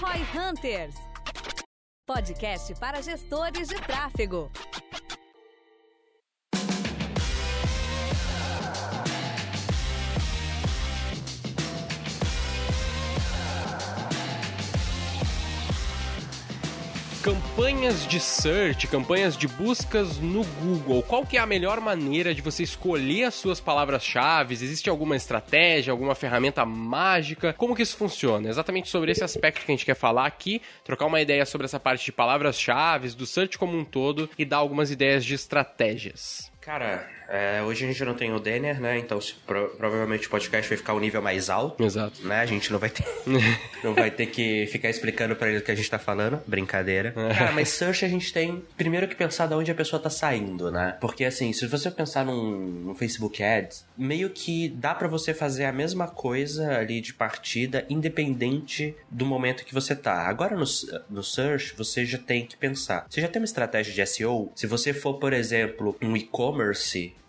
Roy Hunters, podcast para gestores de tráfego. Campanhas de search, campanhas de buscas no Google. Qual que é a melhor maneira de você escolher as suas palavras-chave? Existe alguma estratégia, alguma ferramenta mágica? Como que isso funciona? É exatamente sobre esse aspecto que a gente quer falar aqui, trocar uma ideia sobre essa parte de palavras-chave, do search como um todo e dar algumas ideias de estratégias. Cara, hoje a gente não tem o Denner, né? Então provavelmente o podcast vai ficar um nível mais alto. Exato. Né? A gente não vai ter, não vai ter que ficar explicando pra ele o que a gente tá falando. Brincadeira. Cara, mas search a gente tem primeiro que pensar de onde a pessoa tá saindo, né? Porque assim, se você pensar num Facebook Ads, meio que dá pra você fazer a mesma coisa ali de partida, independente do momento que você tá. Agora no search, você já tem que pensar. Você já tem uma estratégia de SEO? Se você for, por exemplo, um e-commerce,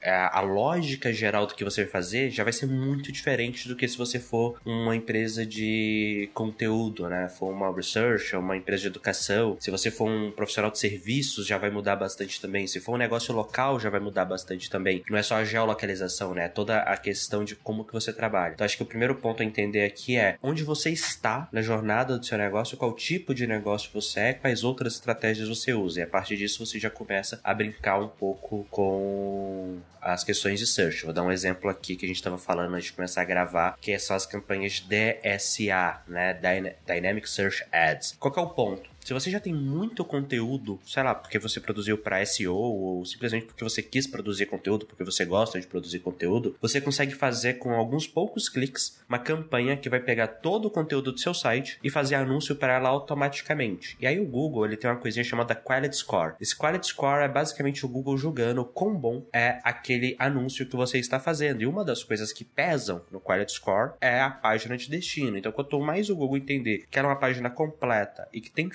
a lógica geral do que você vai fazer já vai ser muito diferente do que se você for uma empresa de conteúdo, né? For uma research, uma empresa de educação. Se você for um profissional de serviços, já vai mudar bastante também. Se for um negócio local, já vai mudar bastante também. Não é só a geolocalização, né? Toda a questão de como que você trabalha. Então, acho que o primeiro ponto a entender aqui é onde você está na jornada do seu negócio, qual tipo de negócio você é, quais outras estratégias você usa. E a partir disso, você já começa a brincar um pouco com as questões de search. Vou dar um exemplo aqui que a gente estava falando antes de começar a gravar, que são as campanhas DSA, né? Dynamic Search Ads. Qual que é o ponto? Se você já tem muito conteúdo, sei lá, porque você produziu para SEO ou simplesmente porque você quis produzir conteúdo, porque você gosta de produzir conteúdo, você consegue fazer com alguns poucos cliques uma campanha que vai pegar todo o conteúdo do seu site e fazer anúncio para ela automaticamente. E aí o Google, ele tem uma coisinha chamada Quality Score. Esse Quality Score é basicamente o Google julgando quão bom é aquele anúncio que você está fazendo. E uma das coisas que pesam no Quality Score é a página de destino. Então, quanto mais o Google entender que ela é uma página completa e que tem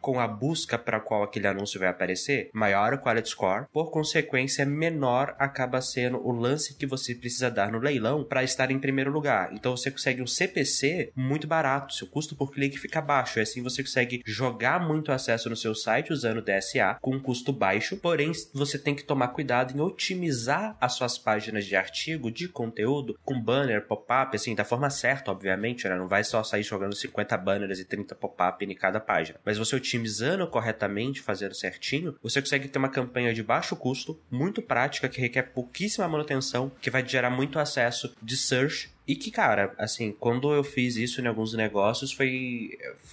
com a busca para a qual aquele anúncio vai aparecer, maior o Quality Score, por consequência, menor acaba sendo o lance que você precisa dar no leilão para estar em primeiro lugar. Então você consegue um CPC muito barato, seu custo por clique fica baixo, e assim você consegue jogar muito acesso no seu site usando DSA com um custo baixo, porém você tem que tomar cuidado em otimizar as suas páginas de artigo, de conteúdo, com banner, pop-up, assim, da forma certa, obviamente, né? Não vai só sair jogando 50 banners e 30 pop-up em cada página. Mas você otimizando corretamente, fazendo certinho, você consegue ter uma campanha de baixo custo, muito prática, que requer pouquíssima manutenção, que vai gerar muito acesso de search. E que, cara, assim, quando eu fiz isso em alguns negócios, foi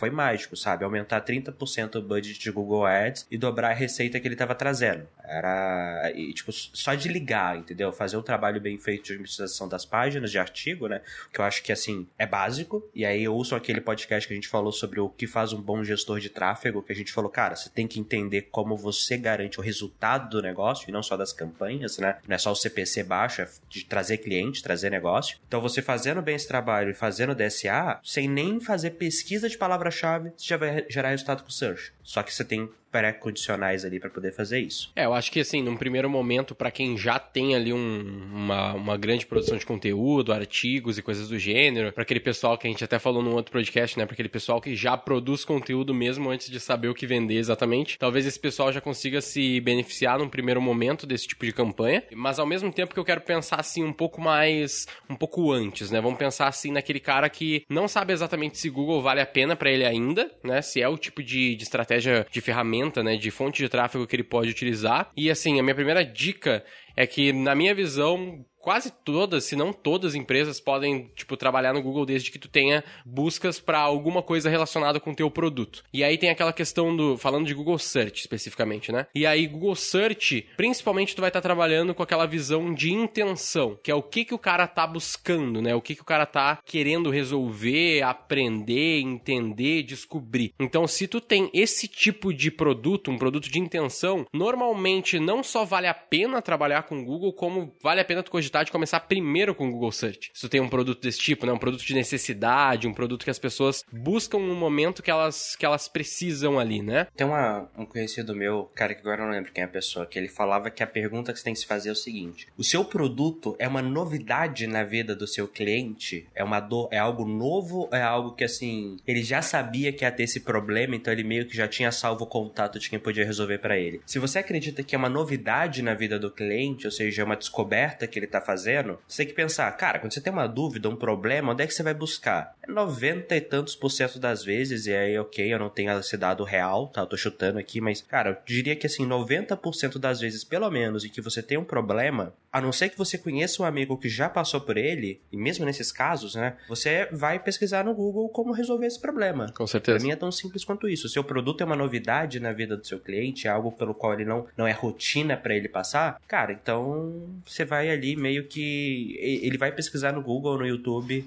mágico, sabe? Aumentar 30% o budget de Google Ads e dobrar a receita que ele tava trazendo. Era, e, tipo, só de ligar, entendeu? Fazer um trabalho bem feito de otimização das páginas, de artigo, né? Que eu acho que, assim, é básico. E aí eu ouço aquele podcast que a gente falou sobre o que faz um bom gestor de tráfego, que a gente falou, cara, você tem que entender como você garante o resultado do negócio e não só das campanhas, né? Não é só o CPC baixo, é de trazer cliente, trazer negócio. Então, você fazendo bem esse trabalho e fazendo DSA, sem nem fazer pesquisa de palavra-chave, você já vai gerar resultado com o search. Só que você tem pré-condicionais ali para poder fazer isso. Eu acho que assim, num primeiro momento, para quem já tem ali uma grande produção de conteúdo, artigos e coisas do gênero, para aquele pessoal que a gente até falou num outro podcast, né, para aquele pessoal que já produz conteúdo mesmo antes de saber o que vender exatamente, talvez esse pessoal já consiga se beneficiar num primeiro momento desse tipo de campanha, mas ao mesmo tempo que eu quero pensar assim um pouco antes, né, vamos pensar assim naquele cara que não sabe exatamente se Google vale a pena para ele ainda, né, se é o tipo de estratégia de ferramenta, né, de fonte de tráfego que ele pode utilizar. E assim, a minha primeira dica é que, na minha visão, quase todas, se não todas as empresas podem, tipo, trabalhar no Google desde que tu tenha buscas para alguma coisa relacionada com o teu produto. E aí tem aquela questão do... Falando de Google Search, especificamente, né? E aí, Google Search, principalmente tu vai estar trabalhando com aquela visão de intenção, que é o que o cara tá buscando, né? O que o cara tá querendo resolver, aprender, entender, descobrir. Então, se tu tem esse tipo de produto, um produto de intenção, normalmente não só vale a pena trabalhar com o Google, como vale a pena tu cogitar acreditar de começar primeiro com o Google Search. Se tu tem um produto desse tipo, né? Um produto de necessidade, um produto que as pessoas buscam no momento que elas precisam ali, né? Tem um conhecido meu, cara, que agora eu não lembro quem é a pessoa, que ele falava que a pergunta que você tem que se fazer é o seguinte: o seu produto é uma novidade na vida do seu cliente? É uma dor? É algo novo? É algo que, assim, ele já sabia que ia ter esse problema, então ele meio que já tinha salvo o contato de quem podia resolver pra ele. Se você acredita que é uma novidade na vida do cliente, ou seja, é uma descoberta que ele tá fazendo, você tem que pensar, cara, quando você tem uma dúvida, um problema, onde é que você vai buscar? 90% e tantos % das vezes, e aí, ok, eu não tenho esse dado real, tá? Eu tô chutando aqui, mas, cara, eu diria que, assim, 90% das vezes, pelo menos, em que você tem um problema, a não ser que você conheça um amigo que já passou por ele, e mesmo nesses casos, né, você vai pesquisar no Google como resolver esse problema. Com certeza. Pra mim é tão simples quanto isso. O seu produto é uma novidade na vida do seu cliente, é algo pelo qual ele não é rotina pra ele passar, cara, então você vai ali meio que... Ele vai pesquisar no Google ou no YouTube,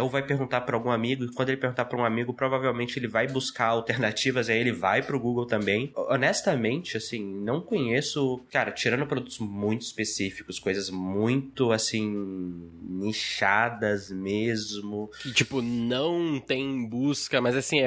ou vai perguntar pra algum amigo, e quando ele perguntar pra um amigo, provavelmente ele vai buscar alternativas, aí ele vai pro Google também. Honestamente, assim, não conheço... Cara, tirando produtos muito específicos, coisas muito, assim, nichadas mesmo. Que, tipo, não tem busca, mas, assim,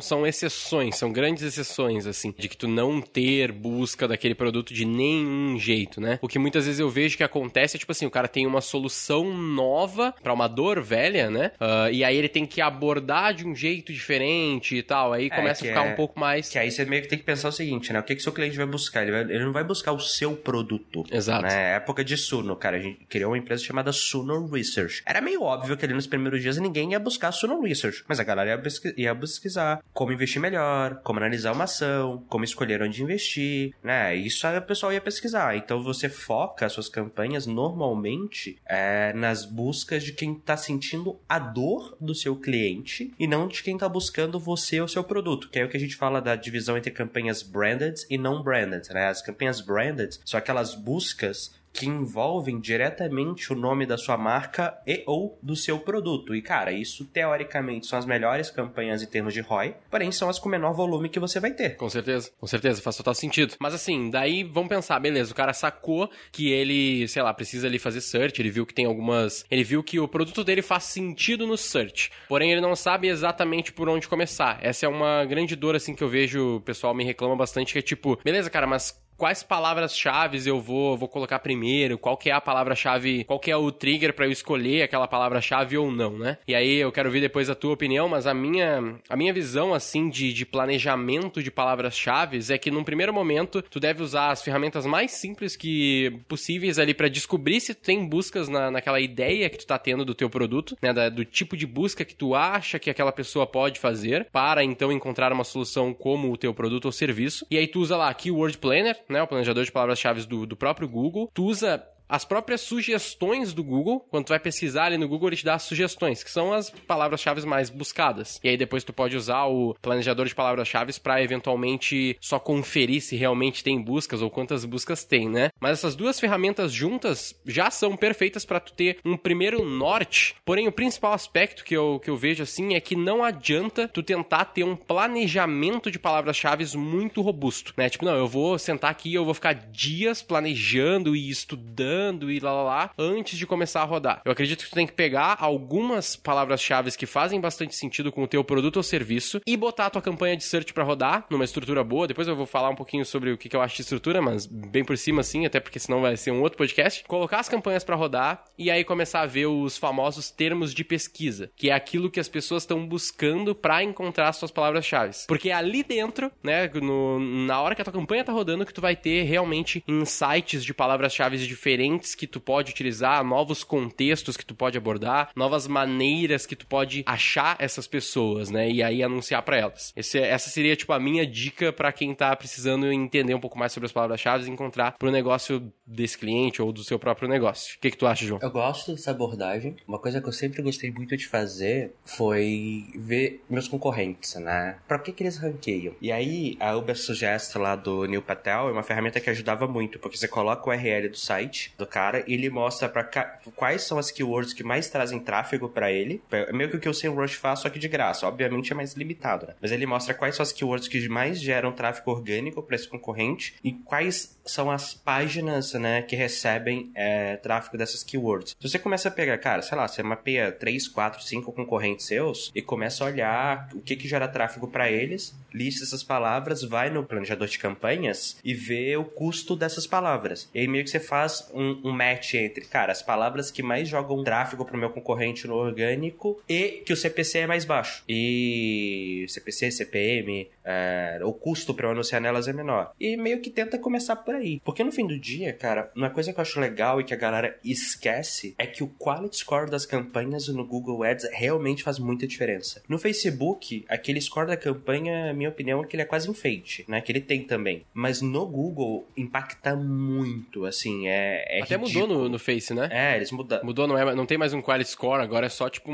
são exceções, são grandes exceções, assim, de que tu não ter busca daquele produto de nenhum jeito, né? O que muitas vezes eu vejo que acontece é, tipo assim, o cara tem uma solução nova pra uma dor velha, né? E aí ele tem que abordar de um jeito diferente e tal, aí começa a ficar um pouco mais... Que aí você meio que tem que pensar o seguinte, né? O que que seu cliente vai buscar? Ele não vai buscar o seu produto. Exato. Né? Época de Suno, cara, a gente criou uma empresa chamada Suno Research. Era meio óbvio que ali nos primeiros dias ninguém ia buscar Suno Research, mas a galera ia pesquisar como investir melhor, como analisar uma ação, como escolher onde investir, né? Isso o pessoal ia pesquisar. Então você foca as suas campanhas normalmente nas buscas de quem tá sentindo a dor do seu cliente e não de quem tá buscando você ou seu produto, que é o que a gente fala da divisão entre campanhas branded e não branded, né? As campanhas branded são aquelas buscas que envolvem diretamente o nome da sua marca e ou do seu produto. E, cara, isso, teoricamente, são as melhores campanhas em termos de ROI, porém, são as com menor volume que você vai ter. Com certeza, faz total sentido. Mas, assim, daí, vamos pensar, beleza, o cara sacou que ele, sei lá, precisa ali fazer search, ele viu que tem algumas... Ele viu que o produto dele faz sentido no search, porém, ele não sabe exatamente por onde começar. Essa é uma grande dor, assim, que eu vejo o pessoal me reclama bastante, que é tipo, beleza, cara, mas... Quais palavras-chave eu vou colocar primeiro? Qual que é a palavra-chave? Qual que é o trigger pra eu escolher aquela palavra-chave ou não, né? E aí eu quero ouvir depois a tua opinião, mas a minha visão, assim, de planejamento de palavras-chave é que num primeiro momento tu deve usar as ferramentas mais simples que possíveis ali pra descobrir se tu tem buscas naquela ideia que tu tá tendo do teu produto, né? Do tipo de busca que tu acha que aquela pessoa pode fazer para, então, encontrar uma solução como o teu produto ou serviço. E aí tu usa lá Keyword Planner, né, o planejador de palavras-chave do próprio Google. Tu usa as próprias sugestões do Google. Quando tu vai pesquisar ali no Google, ele te dá as sugestões, que são as palavras-chave mais buscadas. E aí depois tu pode usar o planejador de palavras-chave para eventualmente só conferir se realmente tem buscas ou quantas buscas tem, né? Mas essas duas ferramentas juntas já são perfeitas para tu ter um primeiro norte. Porém, o principal aspecto que eu vejo, assim, é que não adianta tu tentar ter um planejamento de palavras-chave muito robusto, né? Tipo, não, eu vou sentar aqui, eu vou ficar dias planejando e estudando e lá, antes de começar a rodar. Eu acredito que tu tem que pegar algumas palavras-chave que fazem bastante sentido com o teu produto ou serviço e botar a tua campanha de search pra rodar numa estrutura boa. Depois eu vou falar um pouquinho sobre o que eu acho de estrutura, mas bem por cima, assim, até porque senão vai ser um outro podcast. Colocar as campanhas pra rodar e aí começar a ver os famosos termos de pesquisa, que é aquilo que as pessoas estão buscando pra encontrar as suas palavras-chave. Porque é ali dentro, né, na hora que a tua campanha tá rodando, que tu vai ter realmente insights de palavras-chave diferentes que tu pode utilizar, novos contextos que tu pode abordar, novas maneiras que tu pode achar essas pessoas, né? E aí anunciar pra elas. Essa seria, tipo, a minha dica pra quem tá precisando entender um pouco mais sobre as palavras-chave e encontrar pro negócio desse cliente ou do seu próprio negócio. O que tu acha, João? Eu gosto dessa abordagem. Uma coisa que eu sempre gostei muito de fazer foi ver meus concorrentes, né? Pra que eles ranqueiam? E aí, a Uber Suggest lá do Neil Patel é uma ferramenta que ajudava muito, porque você coloca o URL do site, do cara, e ele mostra pra quais são as keywords que mais trazem tráfego pra ele. É meio que o que o SEMrush faz, só que de graça. Obviamente é mais limitado, né? Mas ele mostra quais são as keywords que mais geram tráfego orgânico pra esse concorrente e quais são as páginas, né, que recebem tráfego dessas keywords. Se você começa a pegar, cara, sei lá, você mapeia 3, 4, 5 concorrentes seus e começa a olhar o que gera tráfego pra eles, lista essas palavras, vai no planejador de campanhas e vê o custo dessas palavras. E aí meio que você faz um match entre, cara, as palavras que mais jogam tráfego pro meu concorrente no orgânico e que o CPC é mais baixo. E CPC, CPM, o custo pra eu anunciar nelas é menor. E meio que tenta começar por aí. Porque no fim do dia, cara, uma coisa que eu acho legal e que a galera esquece é que o Quality Score das campanhas no Google Ads realmente faz muita diferença. No Facebook, aquele score da campanha, minha opinião, é que ele é quase enfeite, né? Que ele tem também. Mas no Google, impacta muito, assim, é até ridículo. Mudou no Face, né? É, eles mudaram. Mudou, não tem mais um Quality Score, agora é só tipo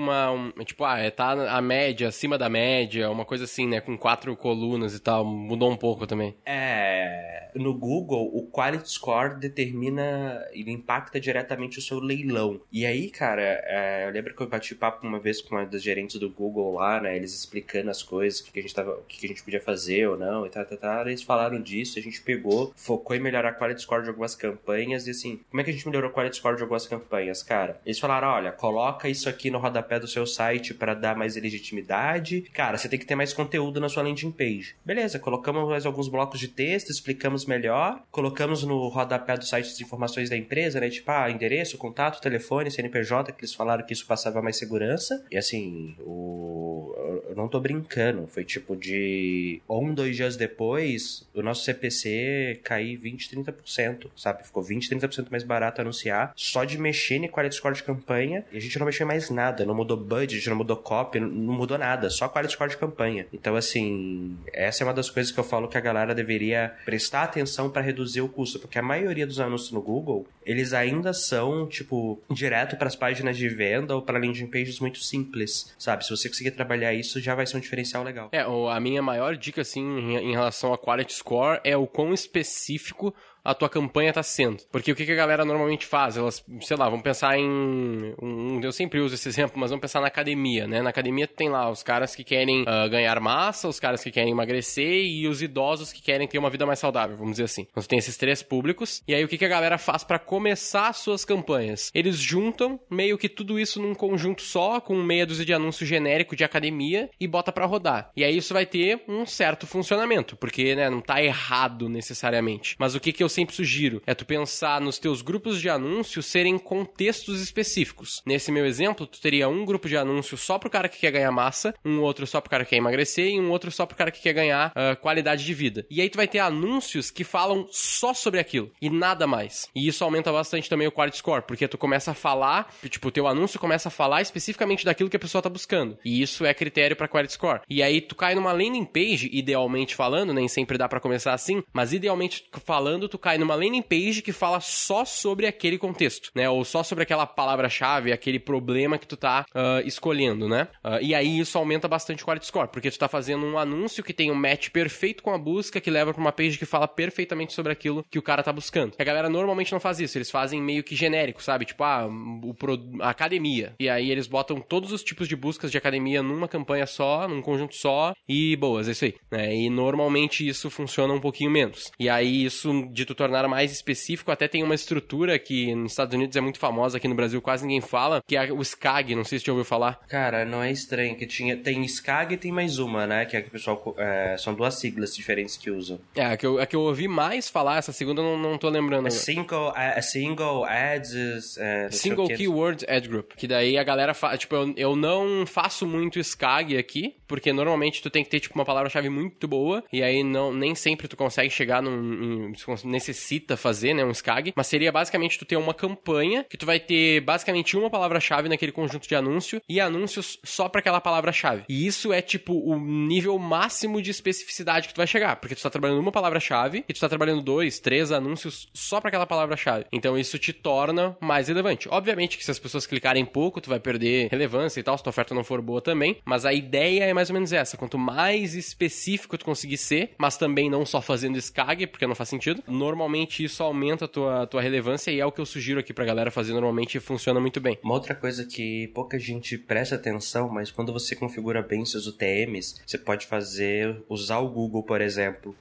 tá a média, acima da média, uma coisa assim, né? Com 4 colunas e tal, mudou um pouco também. É, no Google, o Quality Score determina, ele impacta diretamente o seu leilão. E aí, cara, eu lembro que eu bati papo uma vez com uma das gerentes do Google lá, né? Eles explicando as coisas, o que a gente podia fazer ou não, e tal. Eles falaram disso, a gente pegou, focou em melhorar a Quality Score de algumas campanhas, e assim, como é que a gente melhorou a Quality Score de algumas campanhas, cara? Eles falaram, olha, coloca isso aqui no rodapé do seu site para dar mais legitimidade. Cara, você tem que ter mais conteúdo na sua landing page. Beleza, colocamos mais alguns blocos de texto, explicamos melhor, colocamos no rodapé do site as informações da empresa, né? Tipo, endereço, contato, telefone, CNPJ, que eles falaram que isso passava mais segurança. E assim, eu não tô brincando, foi tipo de 1, 2 dias depois, o nosso CPC caiu 20, 30%, sabe? Ficou 20, 30% mais barato anunciar, só de mexer em Quality Score de campanha, e a gente não mexeu em mais nada, não mudou budget, não mudou copy, não mudou nada, só Quality Score de campanha. Então, assim, essa é uma das coisas que eu falo que a galera deveria prestar atenção para reduzir o custo, porque a maioria dos anúncios no Google, eles ainda são, tipo, direto para as páginas de venda ou para landing pages muito simples, sabe? Se você conseguir trabalhar isso, já vai ser um diferencial legal. A minha maior dica, assim, em relação a Quality Score é o quão específico a tua campanha tá sendo. Porque o que a galera normalmente faz? Elas, sei lá, vão pensar em... eu sempre uso esse exemplo, mas vão pensar na academia, né? Na academia tem lá os caras que querem ganhar massa, os caras que querem emagrecer e os idosos que querem ter uma vida mais saudável, vamos dizer assim. Então, você tem esses 3 públicos. E aí, o que a galera faz pra começar as suas campanhas? Eles juntam meio que tudo isso num conjunto só, com meia dúzia de anúncio genérico de academia e bota pra rodar. E aí, isso vai ter um certo funcionamento, porque, né, não tá errado necessariamente. Mas o que eu sempre sugiro é tu pensar nos teus grupos de anúncio serem contextos específicos. Nesse meu exemplo, tu teria um grupo de anúncio só pro cara que quer ganhar massa, um outro só pro cara que quer emagrecer e um outro só pro cara que quer ganhar qualidade de vida. E aí tu vai ter anúncios que falam só sobre aquilo e nada mais. E isso aumenta bastante também o Quality Score, porque tu começa a falar, tipo, o teu anúncio começa a falar especificamente daquilo que a pessoa tá buscando. E isso é critério pra Quality Score. E aí tu cai numa landing page, idealmente falando, nem sempre dá pra começar assim, mas idealmente falando, tu cai numa landing page que fala só sobre aquele contexto, né? Ou só sobre aquela palavra-chave, aquele problema que tu tá escolhendo, né? E aí isso aumenta bastante o Quality Score, porque tu tá fazendo um anúncio que tem um match perfeito com a busca, que leva pra uma page que fala perfeitamente sobre aquilo que o cara tá buscando. A galera normalmente não faz isso, eles fazem meio que genérico, sabe? Tipo, a academia. E aí eles botam todos os tipos de buscas de academia numa campanha só, num conjunto só, e boas, é isso aí, né? E normalmente isso funciona um pouquinho menos. E aí isso, de tu tornar mais específico, até tem uma estrutura que nos Estados Unidos é muito famosa, aqui no Brasil quase ninguém fala, que é o SKAG, não sei se você ouviu falar. Cara, não é estranho, que tem SKAG e tem mais uma, né, que é que o pessoal, são 2 siglas diferentes que usam. A que eu ouvi mais falar, essa segunda eu não tô lembrando. Single Ads... Single Keyword Ad Group, que daí a galera tipo, eu não faço muito SKAG aqui, porque normalmente tu tem que ter, tipo, uma palavra-chave muito boa, e aí nem sempre tu consegue chegar necessita fazer, né, um SKAG, mas seria basicamente tu ter uma campanha que tu vai ter basicamente uma palavra-chave naquele conjunto de anúncio e anúncios só pra aquela palavra-chave. E isso é, tipo, o nível máximo de especificidade que tu vai chegar, porque tu tá trabalhando uma palavra-chave e tu tá trabalhando 2, 3 anúncios só pra aquela palavra-chave. Então, isso te torna mais relevante. Obviamente que se as pessoas clicarem pouco, tu vai perder relevância e tal, se tua oferta não for boa também, mas a ideia é mais ou menos essa. Quanto mais específico tu conseguir ser, mas também não só fazendo SKAG, porque não faz sentido, normalmente normalmente isso aumenta a tua relevância, e é o que eu sugiro aqui pra galera fazer, normalmente funciona muito bem. Uma outra coisa que pouca gente presta atenção, mas quando você configura bem seus UTMs, você pode usar o Google, por exemplo,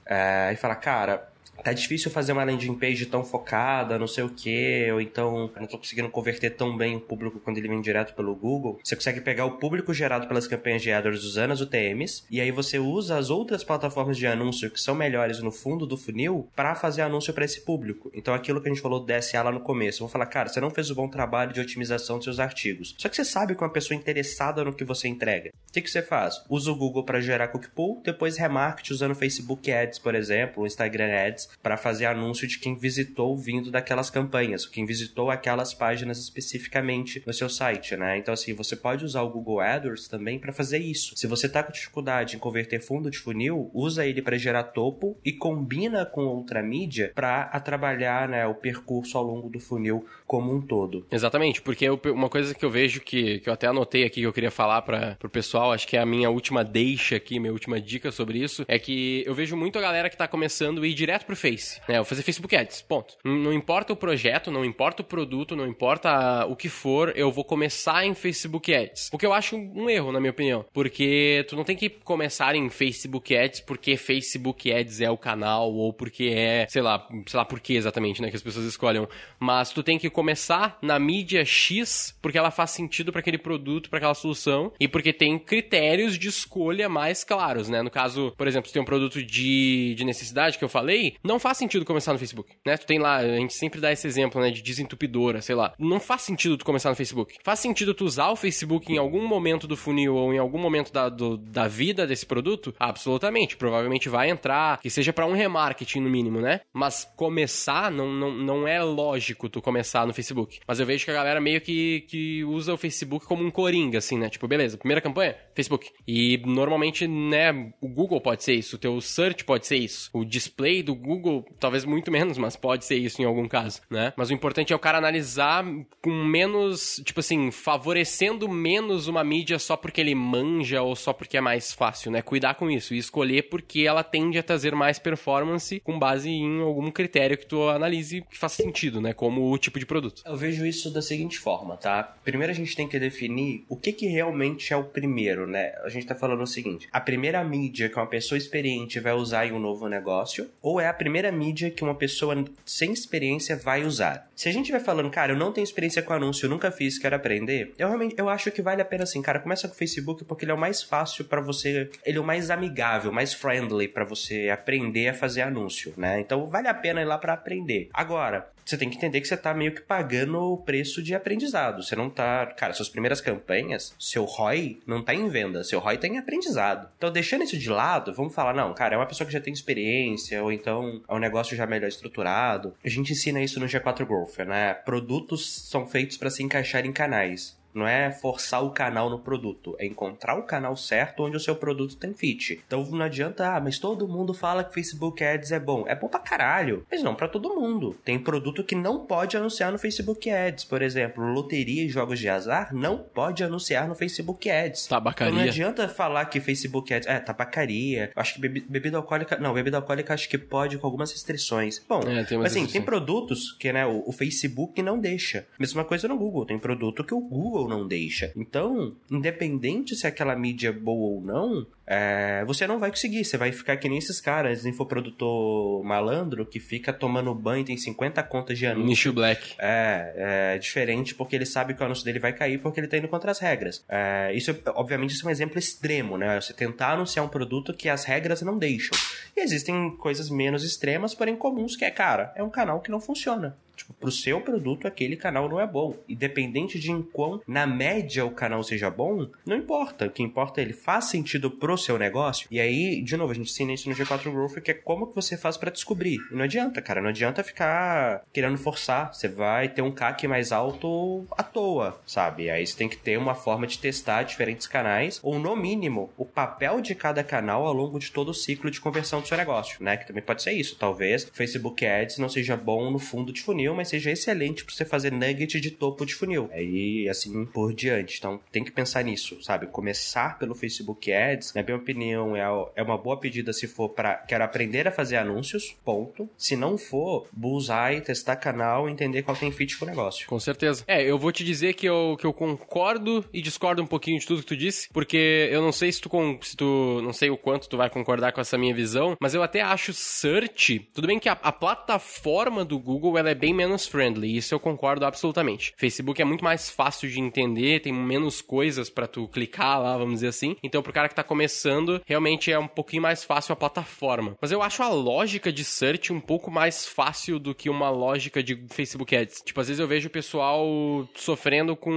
e falar, cara, tá difícil fazer uma landing page tão focada, não sei o que, ou então não tô conseguindo converter tão bem o público quando ele vem direto pelo Google. Você consegue pegar o público gerado pelas campanhas de AdWords usando as UTMs, e aí você usa as outras plataformas de anúncio que são melhores no fundo do funil pra fazer anúncio pra esse público. Então aquilo que a gente falou do DSA lá no começo, eu vou falar, cara, você não fez um bom trabalho de otimização dos seus artigos, só que você sabe que uma pessoa interessada no que você entrega. O que você faz? Usa o Google pra gerar cookie pool, depois remarket usando Facebook Ads, por exemplo, ou Instagram Ads, para fazer anúncio de quem visitou vindo daquelas campanhas, quem visitou aquelas páginas especificamente no seu site, né? Então, assim, você pode usar o Google AdWords também para fazer isso. Se você tá com dificuldade em converter fundo de funil, usa ele para gerar topo e combina com outra mídia para trabalhar, né, o percurso ao longo do funil como um todo. Exatamente, porque uma coisa que eu vejo que eu até anotei aqui, que eu queria falar para o pessoal, acho que é a minha última deixa aqui, minha última dica sobre isso, é que eu vejo muito a galera que tá começando a ir direto pro Face, né? Eu vou fazer Facebook Ads, ponto. Não importa o projeto, não importa o produto, não importa o que for, eu vou começar em Facebook Ads. O que eu acho um erro, na minha opinião, porque tu não tem que começar em Facebook Ads porque Facebook Ads é o canal, ou porque é, sei lá por que exatamente, né, que as pessoas escolham, mas tu tem que começar na mídia X porque ela faz sentido para aquele produto, para aquela solução, e porque tem critérios de escolha mais claros, né? No caso, por exemplo, se tem um produto de necessidade que eu falei, não faz sentido começar no Facebook, né? Tu tem lá, a gente sempre dá esse exemplo, né, de desentupidora, sei lá. Não faz sentido tu começar no Facebook. Faz sentido tu usar o Facebook em algum momento do funil ou em algum momento da vida desse produto? Absolutamente. Provavelmente vai entrar, que seja pra um remarketing no mínimo, né? Mas começar, não é lógico tu começar no Facebook. Mas eu vejo que a galera meio que usa o Facebook como um coringa, assim, né? Tipo, beleza, primeira campanha, Facebook. E normalmente, né, o Google pode ser isso, o teu search pode ser isso, o display do Google, talvez muito menos, mas pode ser isso em algum caso, né? Mas o importante é o cara analisar com menos, tipo assim, favorecendo menos uma mídia só porque ele manja ou só porque é mais fácil, né? Cuidar com isso e escolher porque ela tende a trazer mais performance com base em algum critério que tu analise que faça sentido, né? Como o tipo de produto. Eu vejo isso da seguinte forma, tá? Primeiro a gente tem que definir o que realmente é o primeiro, né? A gente tá falando o seguinte, a primeira mídia que uma pessoa experiente vai usar em um novo negócio, ou é a primeira mídia que uma pessoa sem experiência vai usar. Se a gente vai falando, cara, eu não tenho experiência com anúncio, eu nunca fiz, quero aprender, eu acho que vale a pena assim, cara, começa com o Facebook porque ele é o mais fácil pra você, ele é o mais amigável, mais friendly pra você aprender a fazer anúncio, né? Então vale a pena ir lá pra aprender. Agora, você tem que entender que você tá meio que pagando o preço de aprendizado, você não tá, cara, suas primeiras campanhas, seu ROI não tá em venda, seu ROI tá em aprendizado. Então deixando isso de lado, vamos falar, não, cara, é uma pessoa que já tem experiência, ou então é um negócio já melhor estruturado. A gente ensina isso no G4 Growth, né? Produtos são feitos para se encaixar em canais. Não é forçar o canal no produto, é encontrar o canal certo onde o seu produto tem fit. Então não adianta, mas todo mundo fala que Facebook Ads é bom. É bom pra caralho, mas não pra todo mundo. Tem produto que não pode anunciar no Facebook Ads. Por exemplo, loteria e jogos de azar não pode anunciar no Facebook Ads. Tabacaria. Então não adianta falar que Facebook Ads... tabacaria. Acho que bebida alcoólica... Não, bebida alcoólica acho que pode com algumas restrições. Bom, mas assim, tem produtos que, né, o Facebook não deixa. Mesma coisa no Google. Tem produto que o Google não deixa. Então, independente se aquela mídia é boa ou não, você não vai conseguir, você vai ficar que nem esses caras, infoprodutor malandro que fica tomando banho e tem 50 contas de anúncio. Nicho black. É diferente porque ele sabe que o anúncio dele vai cair porque ele tá indo contra as regras. Isso, obviamente, isso é um exemplo extremo, né? Você tentar anunciar um produto que as regras não deixam. E existem coisas menos extremas, porém comuns, que é, cara, é um canal que não funciona. Tipo, pro seu produto, aquele canal não é bom. Independente de em quão, na média, o canal seja bom, não importa. O que importa é ele faz sentido pro seu negócio. E aí, de novo, a gente ensina isso no G4 Growth, que é como que você faz pra descobrir. E não adianta, cara. Não adianta ficar querendo forçar. Você vai ter um CAC mais alto à toa, sabe? Aí você tem que ter uma forma de testar diferentes canais, ou no mínimo, o papel de cada canal ao longo de todo o ciclo de conversão do seu negócio, né? Que também pode ser isso. Talvez Facebook Ads não seja bom no fundo de funil, mas seja excelente pra você fazer nugget de topo de funil. E assim por diante. Então tem que pensar nisso, sabe? Começar pelo Facebook Ads, na minha opinião, é uma boa pedida se for para quero aprender a fazer anúncios, ponto. Se não for, bullseye, testar canal, entender qual tem fit pro negócio. Com certeza. É, eu vou te dizer que eu concordo e discordo um pouquinho de tudo que tu disse, porque eu não sei se tu não sei o quanto tu vai concordar com essa minha visão, mas eu até acho search, tudo bem que a plataforma do Google, ela é bem menos friendly, isso eu concordo absolutamente. Facebook é muito mais fácil de entender, tem menos coisas pra tu clicar lá, vamos dizer assim, então pro cara que tá começando, realmente é um pouquinho mais fácil a plataforma. Mas eu acho a lógica de search um pouco mais fácil do que uma lógica de Facebook Ads. Tipo, às vezes eu vejo o pessoal sofrendo com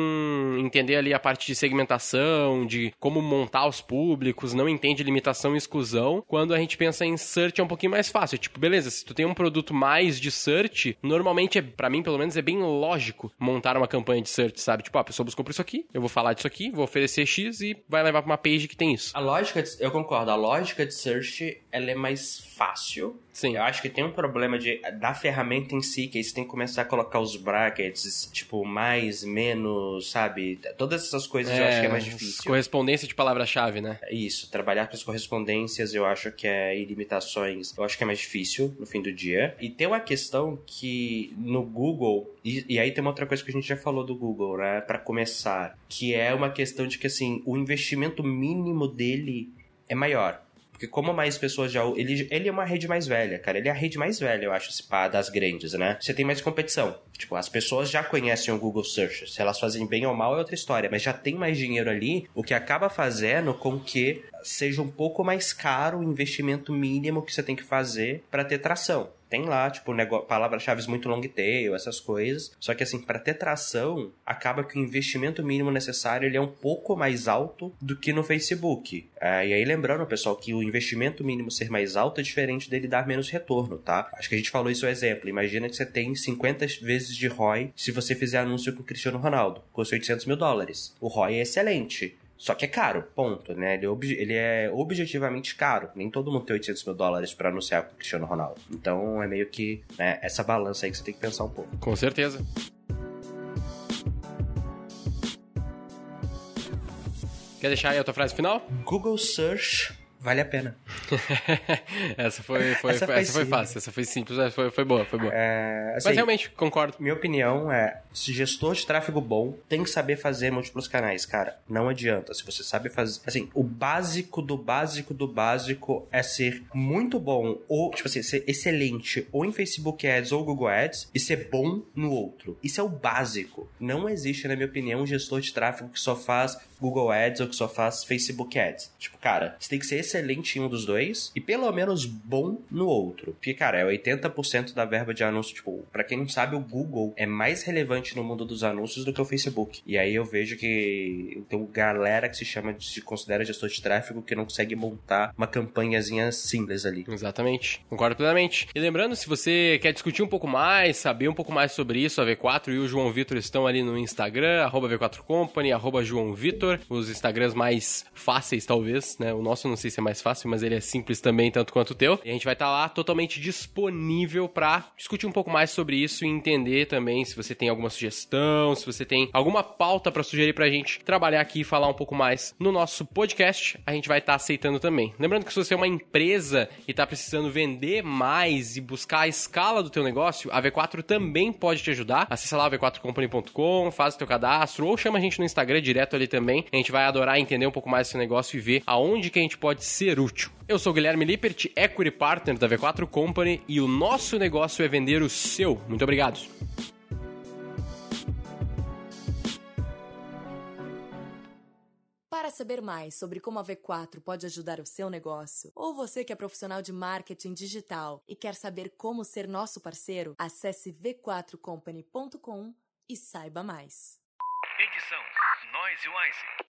entender ali a parte de segmentação, de como montar os públicos, não entende limitação e exclusão. Quando a gente pensa em search é um pouquinho mais fácil. Tipo, beleza, se tu tem um produto mais de search, normalmente, pra mim pelo menos, é bem lógico montar uma campanha de search, sabe? Tipo, a pessoa buscou por isso aqui, eu vou falar disso aqui, vou oferecer X e vai levar pra uma page que tem isso. A lógica, eu concordo, a lógica de search, ela é mais fácil. Sim. Eu acho que tem um problema da ferramenta em si, que aí você tem que começar a colocar os brackets, tipo, mais, menos, sabe? Todas essas coisas eu acho que é mais difícil. Correspondência de palavra-chave, né? Isso, trabalhar com as correspondências eu acho que é, e limitações, eu acho que é mais difícil no fim do dia. E tem uma questão que no Google, e aí tem uma outra coisa que a gente já falou do Google, né? Pra começar, que é uma questão de que, assim, o investimento mínimo dele é maior. Porque como mais pessoas já... Ele é uma rede mais velha, cara. Ele é a rede mais velha, eu acho, das grandes, né? Você tem mais competição. Tipo, as pessoas já conhecem o Google Search. Se elas fazem bem ou mal é outra história. Mas já tem mais dinheiro ali, o que acaba fazendo com que seja um pouco mais caro o investimento mínimo que você tem que fazer para ter tração. Tem lá, tipo, palavras-chave muito long tail, essas coisas. Só que, assim, pra ter tração, acaba que o investimento mínimo necessário, ele é um pouco mais alto do que no Facebook. E aí, lembrando, pessoal, que o investimento mínimo ser mais alto é diferente dele dar menos retorno, tá? Acho que a gente falou isso no exemplo. Imagina que você tem 50 vezes de ROI se você fizer anúncio com o Cristiano Ronaldo. Custa $800 mil. O ROI é excelente. Só que é caro, ponto, né? Ele é objetivamente caro. Nem todo mundo tem $800 mil pra anunciar com o Cristiano Ronaldo. Então é meio que, né, essa balança aí que você tem que pensar um pouco. Com certeza. Quer deixar aí a tua frase final? Google Search... vale a pena. Essa foi fácil, essa foi simples, foi boa, foi boa. Assim, mas realmente, concordo. Minha opinião é, se gestor de tráfego bom tem que saber fazer múltiplos canais, cara. Não adianta, se você sabe fazer... Assim, o básico do básico do básico é ser muito bom, ou, tipo assim, ser excelente ou em Facebook Ads ou Google Ads e ser bom no outro. Isso é o básico. Não existe, na minha opinião, um gestor de tráfego que só faz Google Ads ou que só faz Facebook Ads. Tipo, cara, você tem que ser excelente em um dos dois e pelo menos bom no outro. Porque, cara, é 80% da verba de anúncio. Tipo, pra quem não sabe, o Google é mais relevante no mundo dos anúncios do que o Facebook. E aí eu vejo que tem galera que se considera gestor de tráfego que não consegue montar uma campanhazinha simples ali. Exatamente. Concordo plenamente. E lembrando, se você quer discutir um pouco mais, saber um pouco mais sobre isso, a V4 e o João Vitor estão ali no Instagram, @V4Company, @João Vitor, os Instagrams mais fáceis, talvez, né? O nosso, não sei se é mais fácil, mas ele é simples também, tanto quanto o teu. E a gente vai estar lá totalmente disponível para discutir um pouco mais sobre isso e entender também se você tem alguma sugestão, se você tem alguma pauta para sugerir pra gente trabalhar aqui e falar um pouco mais no nosso podcast, a gente vai estar aceitando também. Lembrando que se você é uma empresa e tá precisando vender mais e buscar a escala do teu negócio, a V4 também pode te ajudar. Acessa lá v4company.com, faz o teu cadastro ou chama a gente no Instagram direto ali também. A gente vai adorar entender um pouco mais do seu negócio e ver aonde que a gente pode ser útil. Eu sou o Guilherme Lippert, Equity Partner da V4 Company e o nosso negócio é vender o seu. Muito obrigado. Para saber mais sobre como a V4 pode ajudar o seu negócio, ou você que é profissional de marketing digital e quer saber como ser nosso parceiro, acesse v4company.com e saiba mais. Edição Noise Wise.